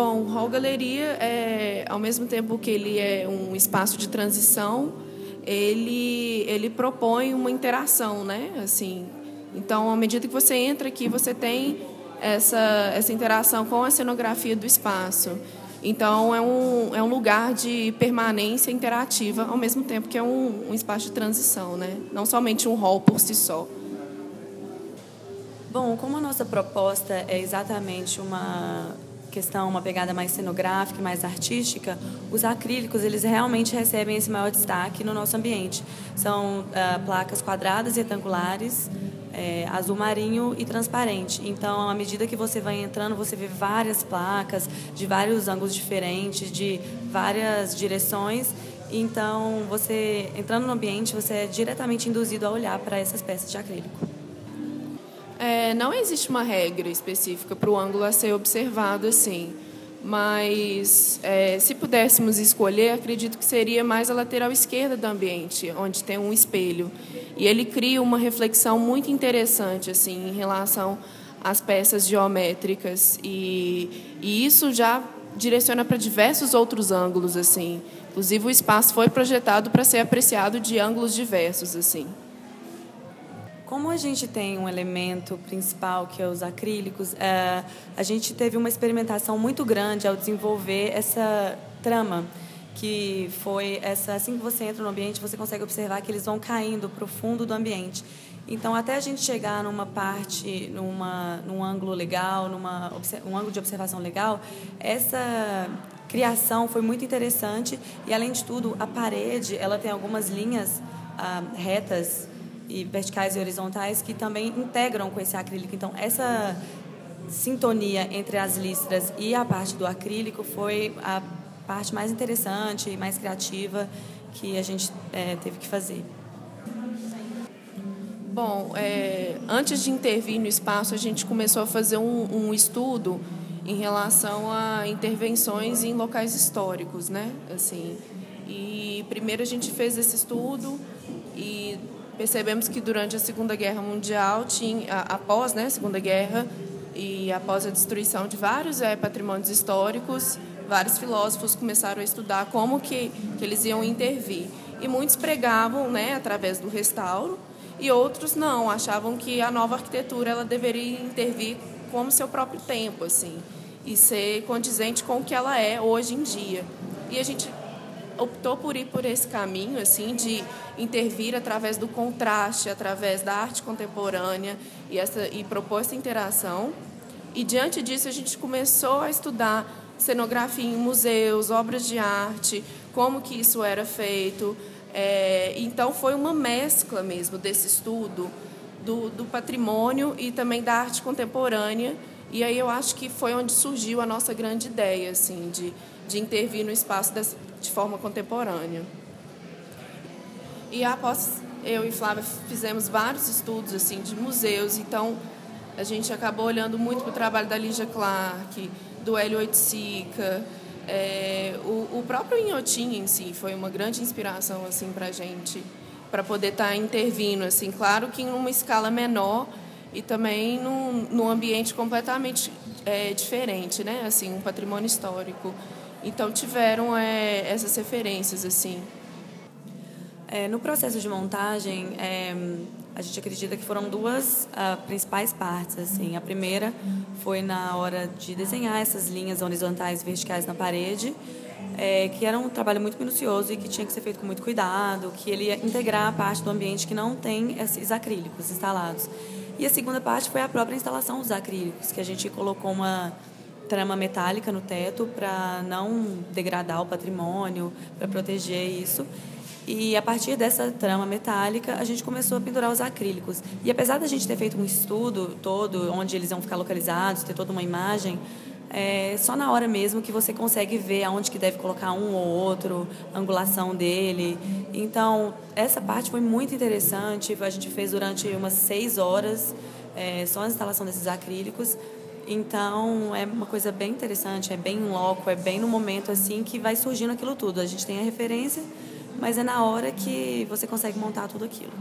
Bom, o Hall Galeria, ao mesmo tempo que ele é um espaço de transição, ele propõe uma interação, né? Assim, então, à medida que você entra aqui, você tem essa interação com a cenografia do espaço. Então, é um lugar de permanência interativa, ao mesmo tempo que é um espaço de transição, né? Não somente um hall por si só. Bom, como a nossa proposta é exatamente uma pegada mais cenográfica, mais artística, os acrílicos, eles realmente recebem esse maior destaque no nosso ambiente. São placas quadradas e retangulares, azul marinho e transparente. Então, à medida que você vai entrando, você vê várias placas de vários ângulos diferentes, de várias direções. Então, você entrando no ambiente, você é diretamente induzido a olhar para essas peças de acrílico. Não existe uma regra específica para o ângulo a ser observado, assim, mas se pudéssemos escolher, acredito que seria mais a lateral esquerda do ambiente, onde tem um espelho. E ele cria uma reflexão muito interessante assim, em relação às peças geométricas. E isso já direciona para diversos outros ângulos. Assim. Inclusive, o espaço foi projetado para ser apreciado de ângulos diversos. Assim. Como a gente tem um elemento principal, que é os acrílicos, a gente teve uma experimentação muito grande ao desenvolver essa trama, que foi assim que você entra no ambiente, você consegue observar que eles vão caindo para o fundo do ambiente. Então, até a gente chegar numa parte, num ângulo legal, um ângulo de observação legal, essa criação foi muito interessante e, além de tudo, a parede ela tem algumas linhas retas, e verticais e horizontais, que também integram com esse acrílico. Então, essa sintonia entre as listras e a parte do acrílico foi a parte mais interessante e mais criativa que a gente teve que fazer. Bom, antes de intervir no espaço, a gente começou a fazer um estudo em relação a intervenções em locais históricos, né? Assim, e primeiro a gente fez esse estudo e percebemos que durante a Segunda Guerra Mundial, após a Segunda Guerra e após a destruição de vários patrimônios históricos, vários filósofos começaram a estudar como que eles iam intervir. E muitos pregavam, né, através do restauro, e outros não, achavam que a nova arquitetura ela deveria intervir como seu próprio tempo, assim, e ser condizente com o que ela é hoje em dia. E a gente optou por ir por esse caminho, assim, de intervir através do contraste, através da arte contemporânea e propor essa interação. E, diante disso, a gente começou a estudar cenografia em museus, obras de arte, como que isso era feito. Então, foi uma mescla mesmo desse estudo do patrimônio e também da arte contemporânea. E aí eu acho que foi onde surgiu a nossa grande ideia, assim, de intervir no espaço de forma contemporânea. E após, eu e Flávia fizemos vários estudos assim, de museus, então a gente acabou olhando muito para o trabalho da Lygia Clark, do Hélio Oiticica, o próprio Inhotim em si foi uma grande inspiração assim, para a gente, para poder estar intervindo, assim, claro que em uma escala menor e também num ambiente completamente diferente, né? Assim, um patrimônio histórico. Então, tiveram essas referências, assim. No processo de montagem, a gente acredita que foram duas principais partes, assim. A primeira foi na hora de desenhar essas linhas horizontais e verticais na parede, que era um trabalho muito minucioso e que tinha que ser feito com muito cuidado, que ele ia integrar a parte do ambiente que não tem esses acrílicos instalados. E a segunda parte foi a própria instalação dos acrílicos, que a gente colocou uma trama metálica no teto para não degradar o patrimônio, para proteger isso. E a partir dessa trama metálica, a gente começou a pendurar os acrílicos. E apesar da gente ter feito um estudo todo, onde eles iam ficar localizados, ter toda uma imagem, só na hora mesmo que você consegue ver aonde que deve colocar um ou outro, a angulação dele. Então, essa parte foi muito interessante. A gente fez durante umas 6 horas, só a instalação desses acrílicos. Então, é uma coisa bem interessante, é bem in loco, é bem no momento assim que vai surgindo aquilo tudo. A gente tem a referência, mas é na hora que você consegue montar tudo aquilo.